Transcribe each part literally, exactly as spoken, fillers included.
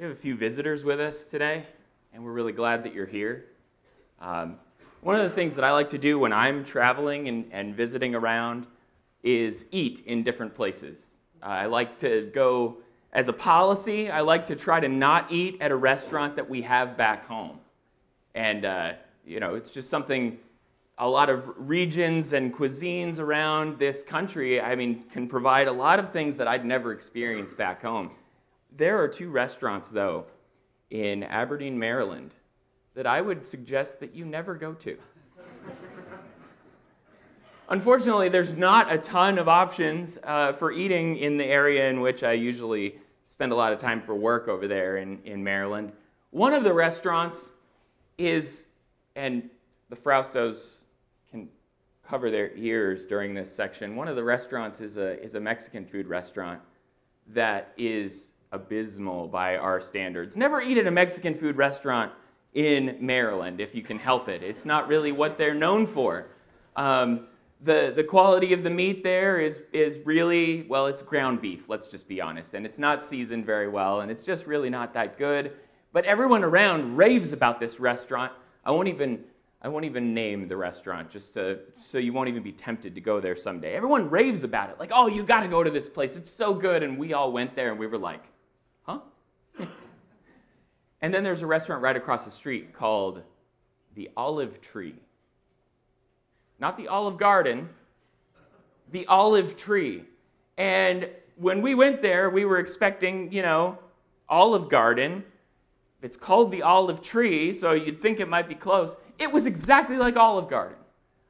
We have a few visitors with us today, and we're really glad that you're here. Um, one of the things that I like to do when I'm traveling and, and visiting around is eat in different places. Uh, I like to go, as a policy, I like to try to not eat at a restaurant that we have back home. And, uh, you know, it's just something a lot of regions and cuisines around this country, I mean, can provide a lot of things that I'd never experienced back home. There are two restaurants, though, in Aberdeen, Maryland, that I would suggest that you never go to. Unfortunately, there's not a ton of options uh, for eating in the area in which I usually spend a lot of time for work over there in, in Maryland. One of the restaurants is, and the Fraustos can cover their ears during this section, one of the restaurants is a, is a Mexican food restaurant that is abysmal by our standards. Never eat at a Mexican food restaurant in Maryland if you can help it. It's not really what they're known for. Um, the, the quality of the meat there is, is really, well, it's ground beef, let's just be honest, and it's not seasoned very well, and it's just really not that good. But everyone around raves about this restaurant. I won't even, I won't even name the restaurant, just to, so you won't even be tempted to go there someday. Everyone raves about it, like, oh, you gotta go to this place, it's so good, and we all went there, and we were like, huh? And then there's a restaurant right across the street called the Olive Tree. Not the Olive Garden, the Olive Tree. And when we went there, we were expecting, you know, Olive Garden. It's called the Olive Tree, so you'd think it might be close. It was exactly like Olive Garden.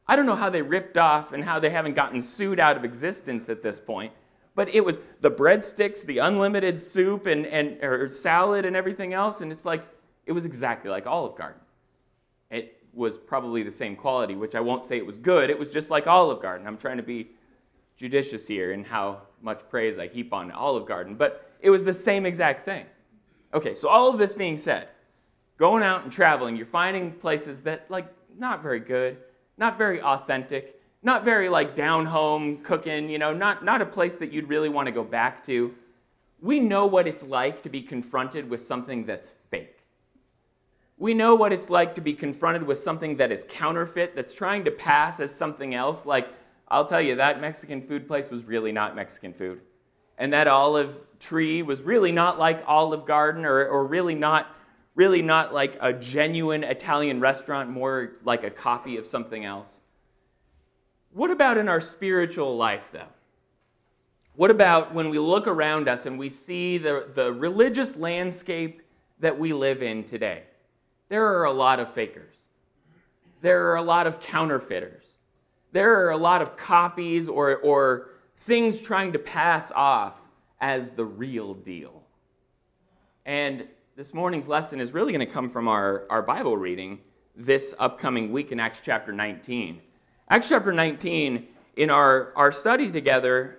I don't know how they ripped off and how they haven't gotten sued out of existence at this point. But it was the breadsticks, the unlimited soup and, and or salad and everything else, and it's like, it was exactly like Olive Garden. It was probably the same quality, which I won't say it was good, it was just like Olive Garden. I'm trying to be judicious here in how much praise I heap on Olive Garden, but it was the same exact thing. Okay, so all of this being said, going out and traveling, you're finding places that, like, not very good, not very authentic, not very like down home cooking, you know, not, not a place that you'd really want to go back to. We know what it's like to be confronted with something that's fake. We know what it's like to be confronted with something that is counterfeit, that's trying to pass as something else. Like, I'll tell you, that Mexican food place was really not Mexican food. And that Olive Tree was really not like Olive Garden or, or really not, really not like a genuine Italian restaurant, more like a copy of something else. What about in our spiritual life, though? What about when we look around us and we see the, the religious landscape that we live in today? There are a lot of fakers. There are a lot of counterfeiters. There are a lot of copies or, or things trying to pass off as the real deal. And this morning's lesson is really going to come from our, our Bible reading this upcoming week in Acts chapter nineteen. Acts chapter nineteen, in our, our study together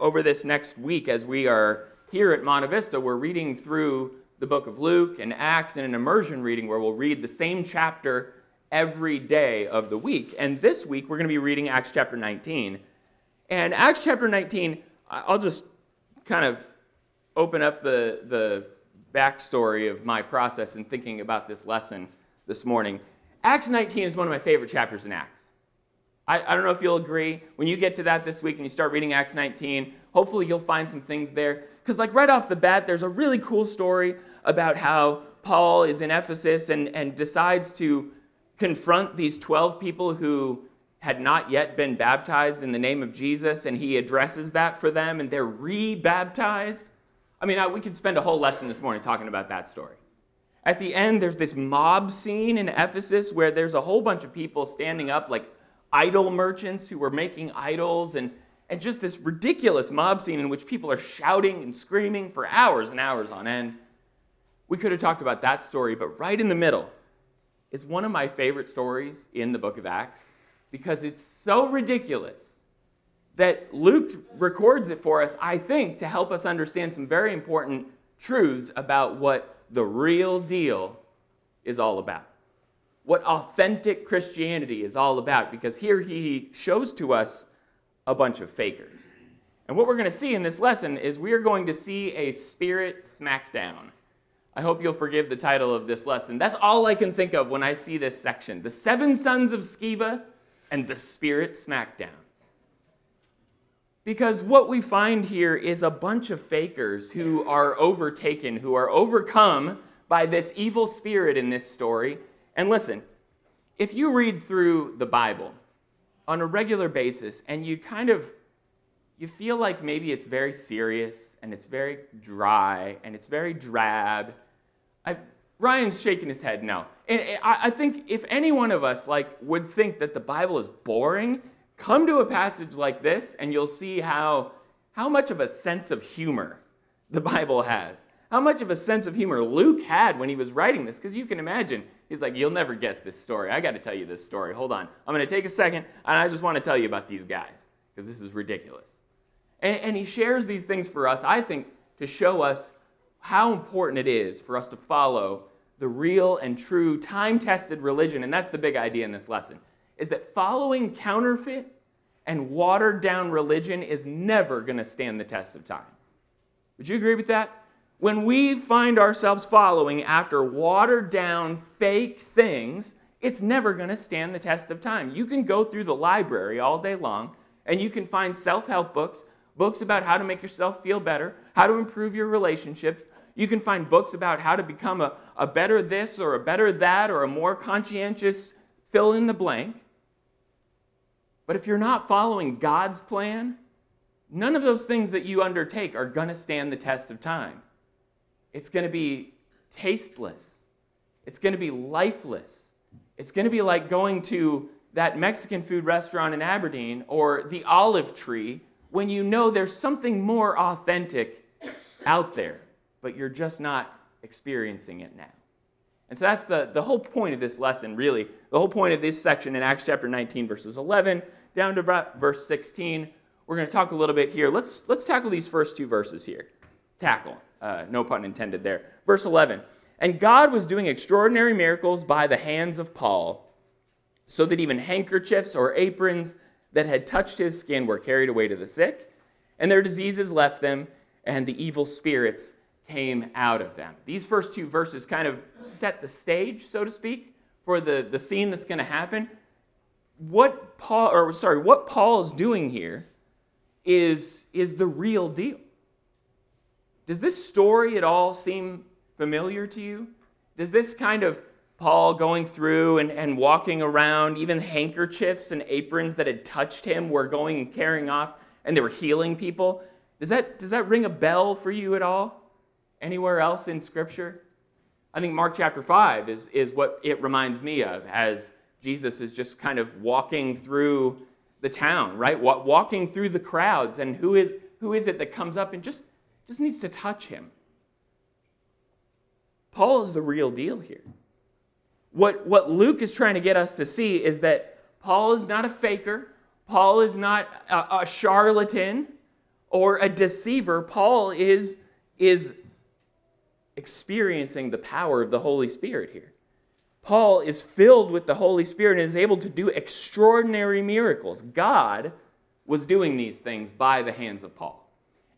over this next week as we are here at Monta Vista, we're reading through the book of Luke and Acts in an immersion reading where we'll read the same chapter every day of the week. And this week, we're going to be reading Acts chapter nineteen. And Acts chapter nineteen, I'll just kind of open up the, the backstory of my process in thinking about this lesson this morning. Acts nineteen is one of my favorite chapters in Acts. I, I don't know if you'll agree. When you get to that this week and you start reading Acts nineteen, hopefully you'll find some things there. Because like right off the bat, there's a really cool story about how Paul is in Ephesus and, and decides to confront these twelve people who had not yet been baptized in the name of Jesus, and he addresses that for them, and they're re-baptized. I mean, I, we could spend a whole lesson this morning talking about that story. At the end, there's this mob scene in Ephesus where there's a whole bunch of people standing up like idol merchants who were making idols, and, and just this ridiculous mob scene in which people are shouting and screaming for hours and hours on end. We could have talked about that story, but right in the middle is one of my favorite stories in the book of Acts because it's so ridiculous that Luke records it for us, I think, to help us understand some very important truths about what the real deal is all about. What authentic Christianity is all about, because here he shows to us a bunch of fakers. And what we're going to see in this lesson is we are going to see a spirit smackdown. I hope you'll forgive the title of this lesson. That's all I can think of when I see this section. The seven sons of Sceva and the spirit smackdown. Because what we find here is a bunch of fakers who are overtaken, who are overcome by this evil spirit in this story. And listen, if you read through the Bible on a regular basis and you kind of, you feel like maybe it's very serious and it's very dry and it's very drab. I, Ryan's shaking his head no. And I, I think if any one of us like would think that the Bible is boring, come to a passage like this and you'll see how, how much of a sense of humor the Bible has. How much of a sense of humor Luke had when he was writing this, because you can imagine. He's like, you'll never guess this story. I got to tell you this story. Hold on. I'm going to take a second and I just want to tell you about these guys because this is ridiculous. And, and he shares these things for us, I think, to show us how important it is for us to follow the real and true time-tested religion. And that's the big idea in this lesson, is that following counterfeit and watered-down religion is never going to stand the test of time. Would you agree with that? When we find ourselves following after watered-down, fake things, it's never going to stand the test of time. You can go through the library all day long, and you can find self-help books, books about how to make yourself feel better, how to improve your relationships. You can find books about how to become a, a better this or a better that or a more conscientious fill in the blank. But if you're not following God's plan, none of those things that you undertake are going to stand the test of time. It's going to be tasteless. It's going to be lifeless. It's going to be like going to that Mexican food restaurant in Aberdeen or the Olive Tree when you know there's something more authentic out there, but you're just not experiencing it now. And so that's the, the whole point of this lesson, really. The whole point of this section in Acts chapter nineteen, verses eleven, down to about verse sixteen. We're going to talk a little bit here. Let's, let's tackle these first two verses here. Tackle, uh, no pun intended there. Verse eleven, and God was doing extraordinary miracles by the hands of Paul, so that even handkerchiefs or aprons that had touched his skin were carried away to the sick, and their diseases left them, and the evil spirits came out of them. These first two verses kind of set the stage, so to speak, for the, the scene that's going to happen. What Paul, or sorry, what Paul's doing here is, is the real deal. Does this story at all seem familiar to you? Does this kind of Paul going through and, and walking around, even handkerchiefs and aprons that had touched him were going and carrying off, and they were healing people. Does that, does that ring a bell for you at all? Anywhere else in Scripture? I think Mark chapter five is, is what it reminds me of as Jesus is just kind of walking through the town, right? Walking through the crowds, and who is, who is it that comes up and just, just needs to touch him? Paul is the real deal here. What, what Luke is trying to get us to see is that Paul is not a faker. Paul is not a, a charlatan or a deceiver. Paul is, is experiencing the power of the Holy Spirit here. Paul is filled with the Holy Spirit and is able to do extraordinary miracles. God was doing these things by the hands of Paul.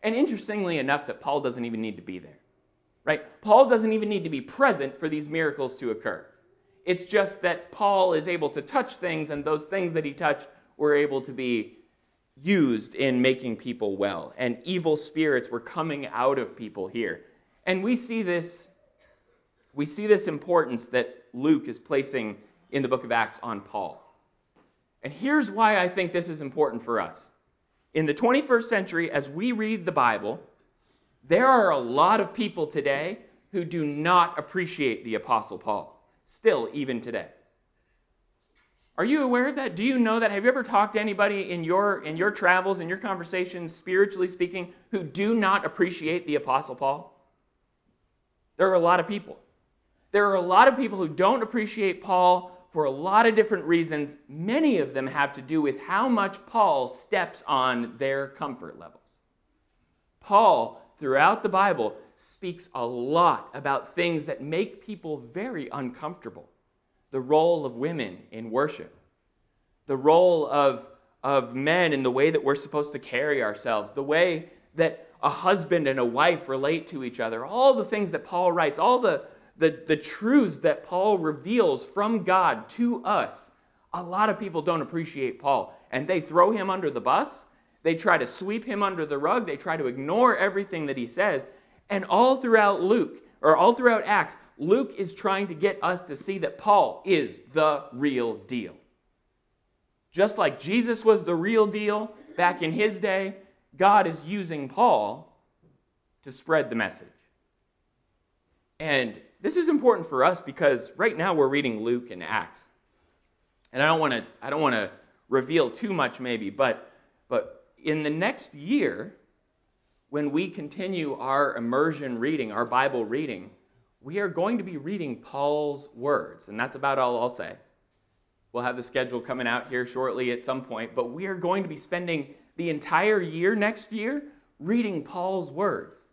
And interestingly enough, that Paul doesn't even need to be there, right? Paul doesn't even need to be present for these miracles to occur. It's just that Paul is able to touch things, and those things that he touched were able to be used in making people well. And evil spirits were coming out of people here. And we see this, we see this importance that Luke is placing in the book of Acts on Paul. And here's why I think this is important for us. In the twenty-first century, as we read the Bible, there are a lot of people today who do not appreciate the Apostle Paul. Still, even today. Are you aware of that? Do you know that? Have you ever talked to anybody in your, in your travels, in your conversations, spiritually speaking, who do not appreciate the Apostle Paul? There are a lot of people. There are a lot of people who don't appreciate Paul for a lot of different reasons. Many of them have to do with how much Paul steps on their comfort levels. Paul, throughout the Bible, speaks a lot about things that make people very uncomfortable. The role of women in worship, the role of, of men in the way that we're supposed to carry ourselves, the way that a husband and a wife relate to each other, all the things that Paul writes, all the, the, the truths that Paul reveals from God to us, a lot of people don't appreciate Paul, and they throw him under the bus. They try to sweep him under the rug. They try to ignore everything that he says. And all throughout Luke, or all throughout Acts, Luke is trying to get us to see that Paul is the real deal. Just like Jesus was the real deal back in his day, God is using Paul to spread the message. And this is important for us because right now we're reading Luke and Acts. And I don't want to I don't want to reveal too much maybe, but but in the next year, when we continue our immersion reading, our Bible reading, we are going to be reading Paul's words, and that's about all I'll say. We'll have the schedule coming out here shortly at some point, but we are going to be spending the entire year next year reading Paul's words.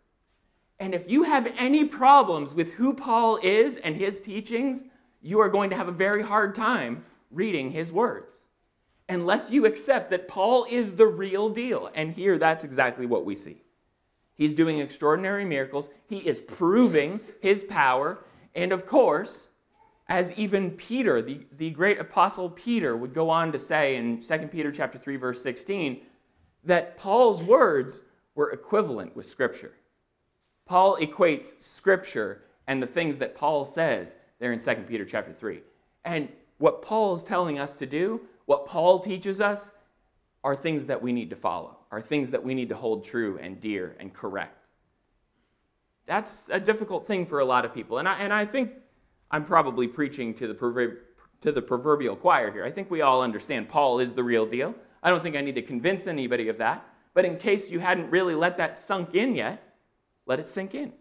And if you have any problems with who Paul is and his teachings, you are going to have a very hard time reading his words, unless you accept that Paul is the real deal. And here, that's exactly what we see. He's doing extraordinary miracles. He is proving his power. And of course, as even Peter, the, the great apostle Peter, would go on to say in Second Peter chapter three, verse sixteen, that Paul's words were equivalent with Scripture. Paul equates Scripture and the things that Paul says there in Second Peter chapter three. And what Paul is telling us to do, what Paul teaches us, are things that we need to follow, are things that we need to hold true and dear and correct. That's a difficult thing for a lot of people. And I, and I think I'm probably preaching to the, proverb, to the proverbial choir here. I think we all understand Paul is the real deal. I don't think I need to convince anybody of that. But in case you hadn't really let that sunk in yet, let it sink in.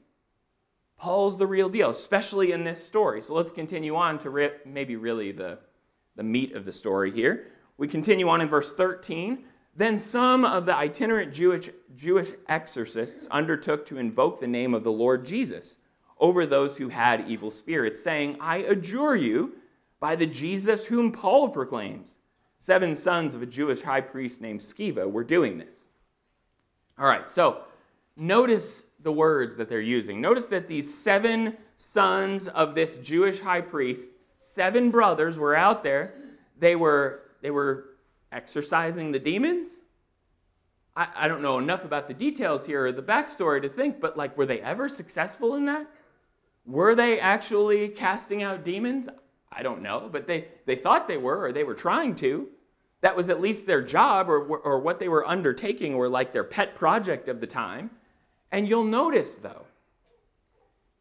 Paul's the real deal, especially in this story. So let's continue on to re- maybe really the, the meat of the story here. We continue on in verse thirteen. Then some of the itinerant Jewish, Jewish exorcists undertook to invoke the name of the Lord Jesus over those who had evil spirits, saying, I adjure you by the Jesus whom Paul proclaims. Seven sons of a Jewish high priest named Sceva were doing this. All right, so notice the words that they're using. Notice that these seven sons of this Jewish high priest, seven brothers were out there. They were they were exorcising the demons. I, I don't know enough about the details here or the backstory to think, but like, were they ever successful in that? Were they actually casting out demons? I don't know, but they, they thought they were, or they were trying to. That was at least their job, or, or what they were undertaking, or like their pet project of the time. And you'll notice, though,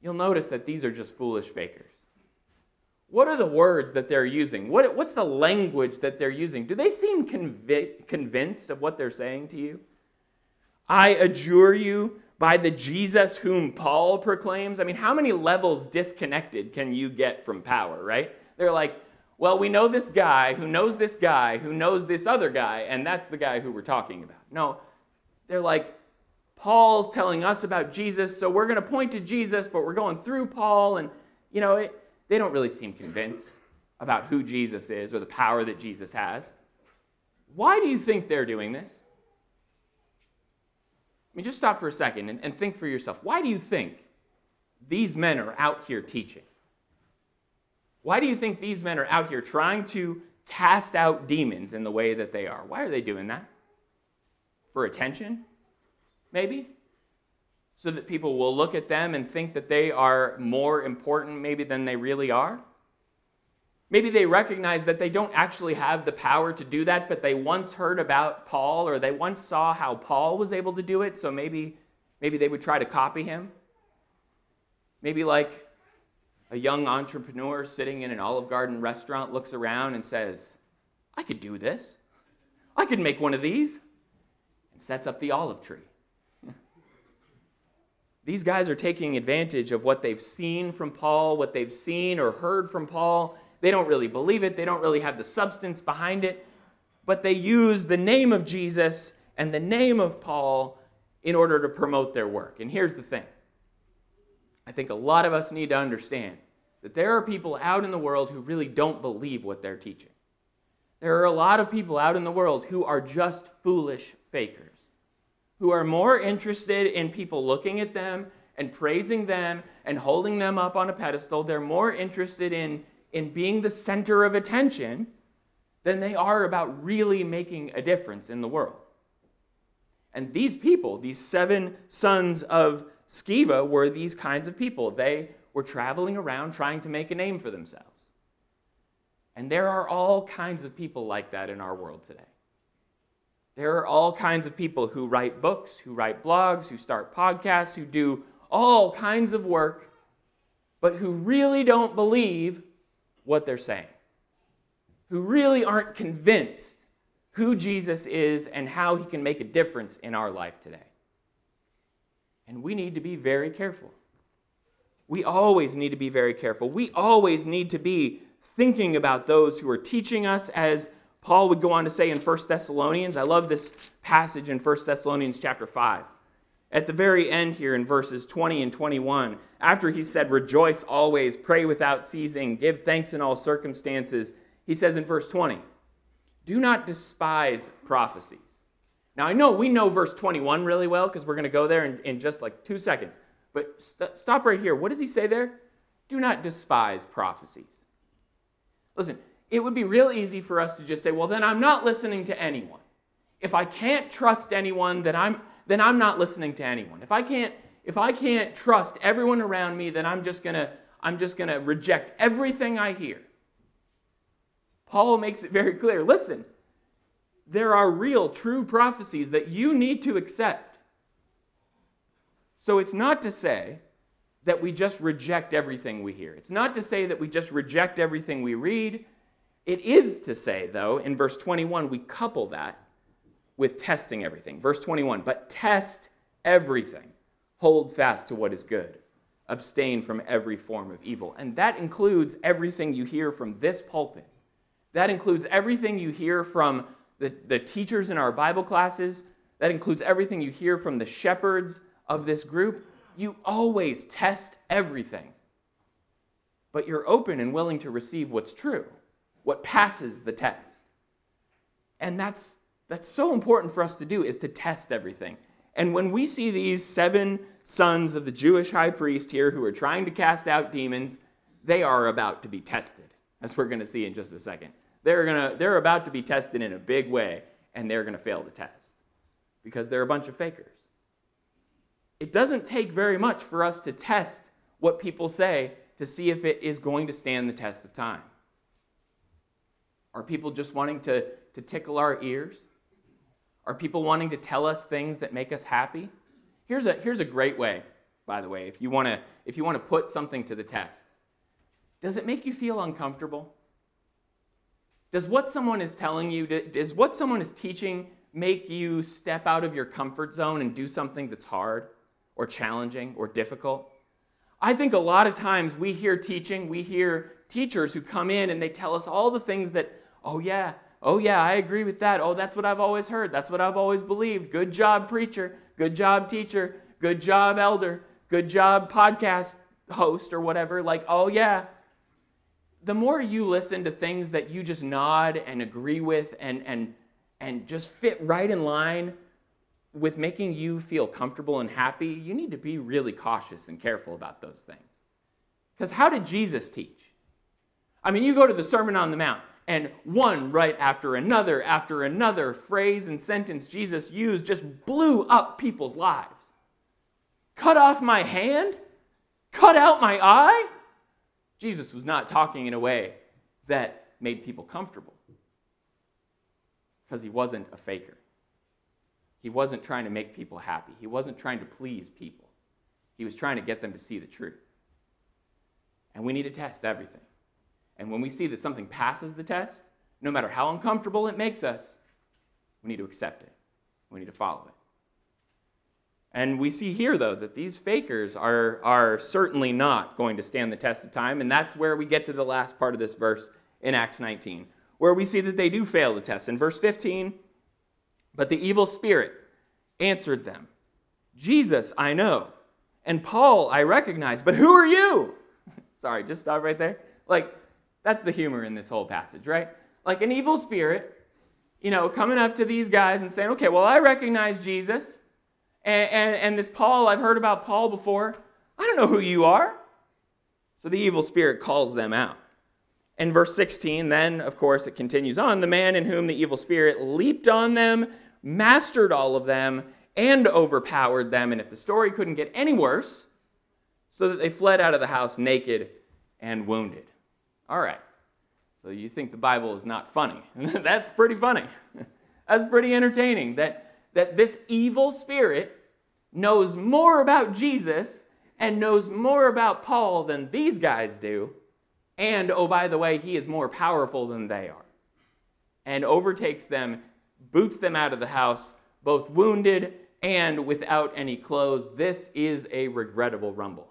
you'll notice that these are just foolish fakers. What are the words that they're using? What, what's the language that they're using? Do they seem convi- convinced of what they're saying to you? I adjure you by the Jesus whom Paul proclaims. I mean, how many levels disconnected can you get from power, right? They're like, well, we know this guy who knows this guy who knows this other guy, and that's the guy who we're talking about. No, they're like, Paul's telling us about Jesus, so we're going to point to Jesus, but we're going through Paul, and, you know, it, they don't really seem convinced about who Jesus is or the power that Jesus has. Why do you think they're doing this? I mean, just stop for a second and, and think for yourself. Why do you think these men are out here teaching? Why do you think these men are out here trying to cast out demons in the way that they are? Why are they doing that? For attention? Maybe, so that people will look at them and think that they are more important maybe than they really are. Maybe they recognize that they don't actually have the power to do that, but they once heard about Paul, or they once saw how Paul was able to do it, so maybe, maybe they would try to copy him. Maybe like a young entrepreneur sitting in an Olive Garden restaurant looks around and says, I could do this. I could make one of these, and sets up the olive tree. These guys are taking advantage of what they've seen from Paul, what they've seen or heard from Paul. They don't really believe it. They don't really have the substance behind it. But they use the name of Jesus and the name of Paul in order to promote their work. And here's the thing. I think a lot of us need to understand that there are people out in the world who really don't believe what they're teaching. There are a lot of people out in the world who are just foolish fakers, who are more interested in people looking at them and praising them and holding them up on a pedestal. They're more interested in, in being the center of attention than they are about really making a difference in the world. And these people, these seven sons of Sceva, were these kinds of people. They were traveling around trying to make a name for themselves. And there are all kinds of people like that in our world today. There are all kinds of people who write books, who write blogs, who start podcasts, who do all kinds of work, but who really don't believe what they're saying, who really aren't convinced who Jesus is and how he can make a difference in our life today. And we need to be very careful. We always need to be very careful. We always need to be thinking about those who are teaching us, as Paul would go on to say in First Thessalonians. I love this passage in First Thessalonians chapter five. At the very end here in verses twenty and twenty-one, after he said, "Rejoice always, pray without ceasing, give thanks in all circumstances," he says in verse twenty, "Do not despise prophecies." Now, I know we know verse twenty-one really well because we're going to go there in, in just like two seconds. But st- stop right here. What does he say there? Do not despise prophecies. Listen, it would be real easy for us to just say, well, then I'm not listening to anyone. If I can't trust anyone, then I'm then I'm not listening to anyone. If I can't if I can't trust everyone around me, then I'm just gonna I'm just gonna reject everything I hear. Paul makes it very clear. Listen, there are real, true prophecies that you need to accept. So it's not to say that we just reject everything we hear. It's not to say that we just reject everything we read. It is to say, though, in verse twenty-one, we couple that with testing everything. Verse twenty-one, "But test everything. Hold fast to what is good. Abstain from every form of evil." And that includes everything you hear from this pulpit. That includes everything you hear from the, the teachers in our Bible classes. That includes everything you hear from the shepherds of this group. You always test everything. But you're open and willing to receive what's true, what passes the test. And that's, that's so important for us to do, is to test everything. And when we see these seven sons of the Jewish high priest here who are trying to cast out demons, they are about to be tested, as we're going to see in just a second. They're gonna, they're about to be tested in a big way, and they're going to fail the test because they're a bunch of fakers. It doesn't take very much for us to test what people say to see if it is going to stand the test of time. Are people just wanting to, to tickle our ears? Are people wanting to tell us things that make us happy? Here's a, here's a great way, by the way, if you want to if you want to put something to the test. Does it make you feel uncomfortable? Does what someone is telling you, does what someone is teaching make you step out of your comfort zone and do something that's hard or challenging or difficult? I think a lot of times we hear teaching, we hear teachers who come in and they tell us all the things that, oh yeah, oh yeah, I agree with that. Oh, that's what I've always heard. That's what I've always believed. Good job, preacher. Good job, teacher. Good job, elder. Good job, podcast host or whatever. Like, oh yeah. The more you listen to things that you just nod and agree with and and and just fit right in line with making you feel comfortable and happy, you need to be really cautious and careful about those things. Because how did Jesus teach? I mean, you go to the Sermon on the Mount, and one right after another after another phrase and sentence Jesus used just blew up people's lives. Cut off my hand? Cut out my eye? Jesus was not talking in a way that made people comfortable, because he wasn't a faker. He wasn't trying to make people happy. He wasn't trying to please people. He was trying to get them to see the truth. And we need to test everything. And when we see that something passes the test, no matter how uncomfortable it makes us, we need to accept it. We need to follow it. And we see here, though, that these fakers are, are certainly not going to stand the test of time, and that's where we get to the last part of this verse in Acts nineteen, where we see that they do fail the test. In verse fifteen, "But the evil spirit answered them, 'Jesus I know, and Paul I recognize, but who are you?'" Sorry, just stop right there. Like, that's the humor in this whole passage, right? Like an evil spirit, you know, coming up to these guys and saying, okay, well, I recognize Jesus. and, and, and this Paul, I've heard about Paul before. I don't know who you are. So the evil spirit calls them out. In verse sixteen, then, of course, it continues on. The man in whom the evil spirit leaped on them, mastered all of them, and overpowered them. And if the story couldn't get any worse, so that they fled out of the house naked and wounded. All right. So you think the Bible is not funny. That's pretty funny. That's pretty entertaining that, that this evil spirit knows more about Jesus and knows more about Paul than these guys do. And, oh, by the way, he is more powerful than they are. And overtakes them, boots them out of the house, both wounded and without any clothes. This is a regrettable rumble,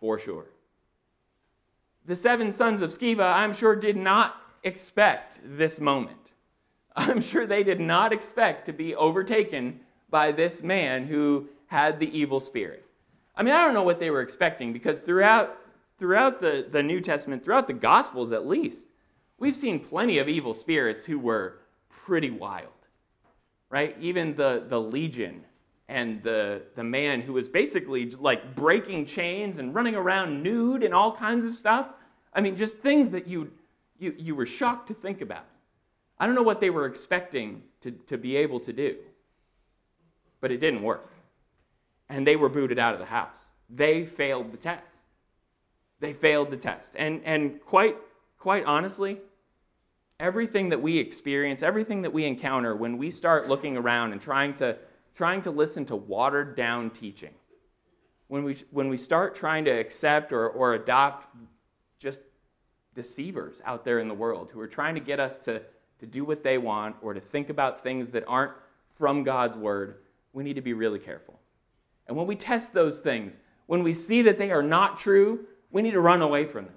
for sure. The seven sons of Sceva, I'm sure, did not expect this moment. I'm sure they did not expect to be overtaken by this man who had the evil spirit. I mean, I don't know what they were expecting, because throughout throughout the, the New Testament, throughout the Gospels at least, we've seen plenty of evil spirits who were pretty wild, right? Even the, the legion and the, the man who was basically like breaking chains and running around nude and all kinds of stuff. I mean, just things that you you you were shocked to think about. I don't know what they were expecting to, to be able to do, but it didn't work. And they were booted out of the house. They failed the test. They failed the test. And and quite quite honestly, everything that we experience, everything that we encounter when we start looking around and trying to trying to listen to watered down teaching, when we when we start trying to accept or, or adopt just deceivers out there in the world who are trying to get us to, to do what they want or to think about things that aren't from God's word, we need to be really careful. And when we test those things, when we see that they are not true, we need to run away from them.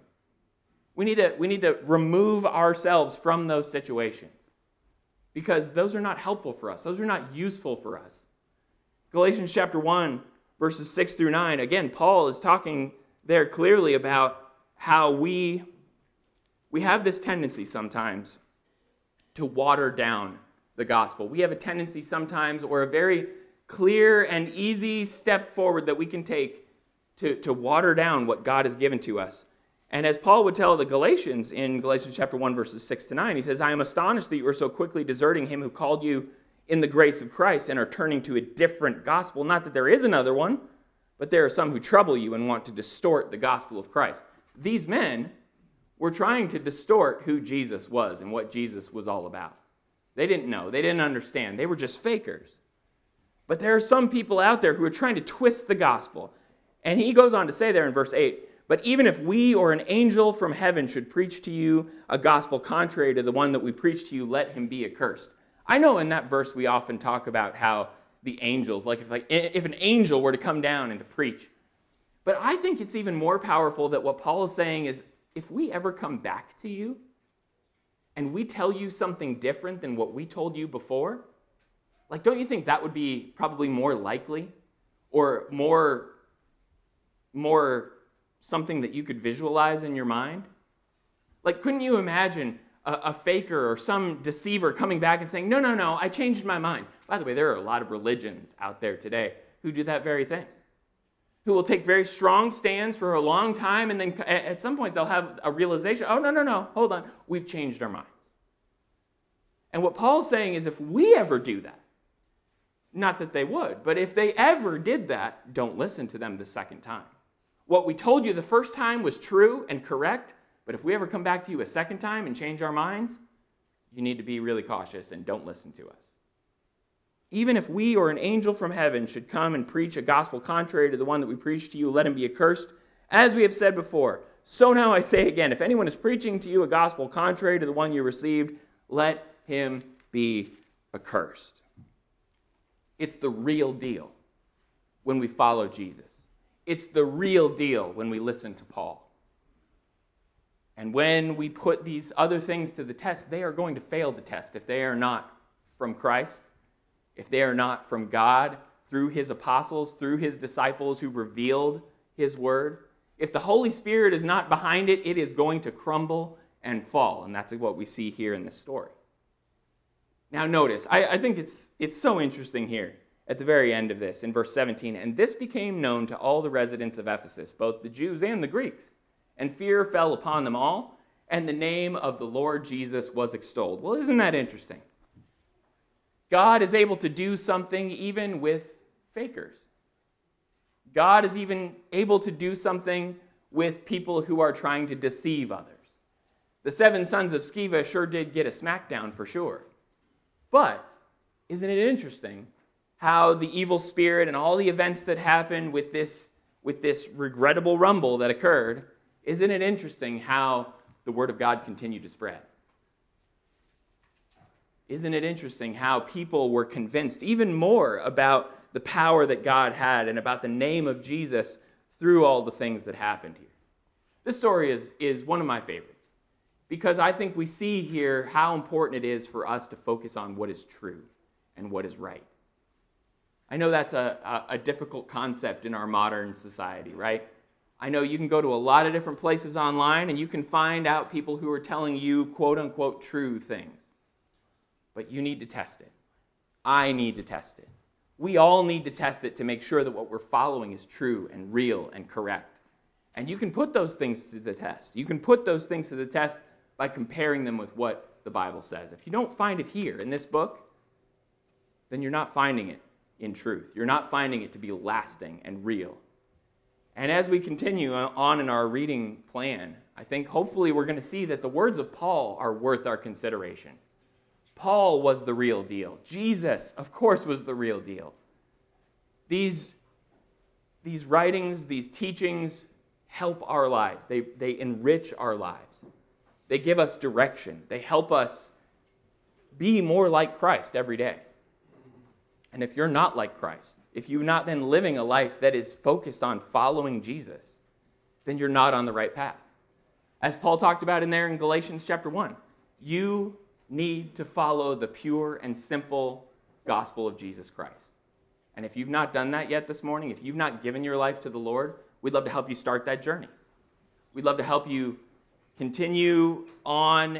We need to, we need to remove ourselves from those situations, because those are not helpful for us. Those are not useful for us. Galatians chapter one, verses six through nine. Again, Paul is talking there clearly about how we, we have this tendency sometimes to water down the gospel. We have a tendency sometimes, or a very clear and easy step forward that we can take to, to water down what God has given to us. And as Paul would tell the Galatians in Galatians chapter one, verses six to nine, he says, I am astonished that you are so quickly deserting him who called you in the grace of Christ and are turning to a different gospel. Not that there is another one, but there are some who trouble you and want to distort the gospel of Christ. These men were trying to distort who Jesus was and what Jesus was all about. They didn't know. They didn't understand. They were just fakers. But there are some people out there who are trying to twist the gospel. And he goes on to say there in verse eight, but even if we or an angel from heaven should preach to you a gospel contrary to the one that we preached to you, let him be accursed. I know in that verse we often talk about how the angels, like if, like, if an angel were to come down and to preach. But I think it's even more powerful that what Paul is saying is, if we ever come back to you and we tell you something different than what we told you before, like, don't you think that would be probably more likely or more, more something that you could visualize in your mind? Like, couldn't you imagine a, a faker or some deceiver coming back and saying, no, no, no, I changed my mind. By the way, there are a lot of religions out there today who do that very thing, who will take very strong stands for a long time, and then at some point they'll have a realization, oh, no, no, no, hold on, we've changed our minds. And what Paul's saying is if we ever do that, not that they would, but if they ever did that, don't listen to them the second time. What we told you the first time was true and correct, but if we ever come back to you a second time and change our minds, you need to be really cautious and don't listen to us. Even if we or an angel from heaven should come and preach a gospel contrary to the one that we preached to you, let him be accursed. As we have said before, so now I say again, if anyone is preaching to you a gospel contrary to the one you received, let him be accursed. It's the real deal when we follow Jesus. It's the real deal when we listen to Paul. And when we put these other things to the test, they are going to fail the test if they are not from Christ, if they are not from God through his apostles, through his disciples who revealed his word. If the Holy Spirit is not behind it, it is going to crumble and fall. And that's what we see here in this story. Now notice, I, I think it's it's so interesting here at the very end of this, in verse seventeen, and this became known to all the residents of Ephesus, both the Jews and the Greeks, and fear fell upon them all, and the name of the Lord Jesus was extolled. Well, isn't that interesting? God is able to do something even with fakers. God is even able to do something with people who are trying to deceive others. The seven sons of Sceva sure did get a smackdown for sure. But isn't it interesting how the evil spirit and all the events that happened with this, with this regrettable rumble that occurred, isn't it interesting how the word of God continued to spread? Isn't it interesting how people were convinced even more about the power that God had and about the name of Jesus through all the things that happened here? This story is, is one of my favorites because I think we see here how important it is for us to focus on what is true and what is right. I know that's a, a, a difficult concept in our modern society, right? I know you can go to a lot of different places online and you can find out people who are telling you quote-unquote true things. But you need to test it. I need to test it. We all need to test it to make sure that what we're following is true and real and correct. And you can put those things to the test. You can put those things to the test by comparing them with what the Bible says. If you don't find it here in this book, then you're not finding it in truth. You're not finding it to be lasting and real. And as we continue on in our reading plan, I think hopefully we're going to see that the words of Paul are worth our consideration. Paul was the real deal. Jesus, of course, was the real deal. These, these writings, these teachings help our lives. They, they enrich our lives. They give us direction. They help us be more like Christ every day. And if you're not like Christ, if you're not then living a life that is focused on following Jesus, then you're not on the right path. As Paul talked about in there in Galatians chapter one, you need to follow the pure and simple gospel of Jesus Christ. And if you've not done that yet this morning, if you've not given your life to the Lord, we'd love to help you start that journey. We'd love to help you continue on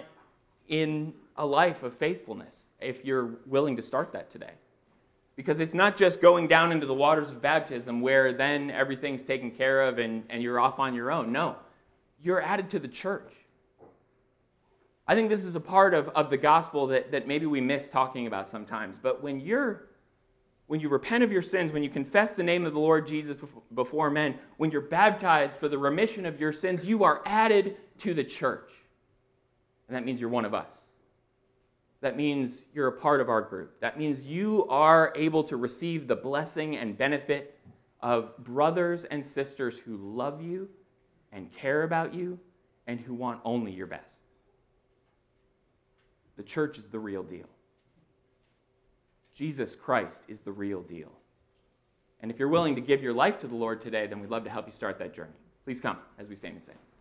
in a life of faithfulness if you're willing to start that today. Because it's not just going down into the waters of baptism where then everything's taken care of and, and you're off on your own. No, you're added to the church. I think this is a part of, of the gospel that, that maybe we miss talking about sometimes. But when you're, when you repent of your sins, when you confess the name of the Lord Jesus before men, when you're baptized for the remission of your sins, you are added to the church. And that means you're one of us. That means you're a part of our group. That means you are able to receive the blessing and benefit of brothers and sisters who love you and care about you and who want only your best. The church is the real deal. Jesus Christ is the real deal. And if you're willing to give your life to the Lord today, then we'd love to help you start that journey. Please come as we stand and sing.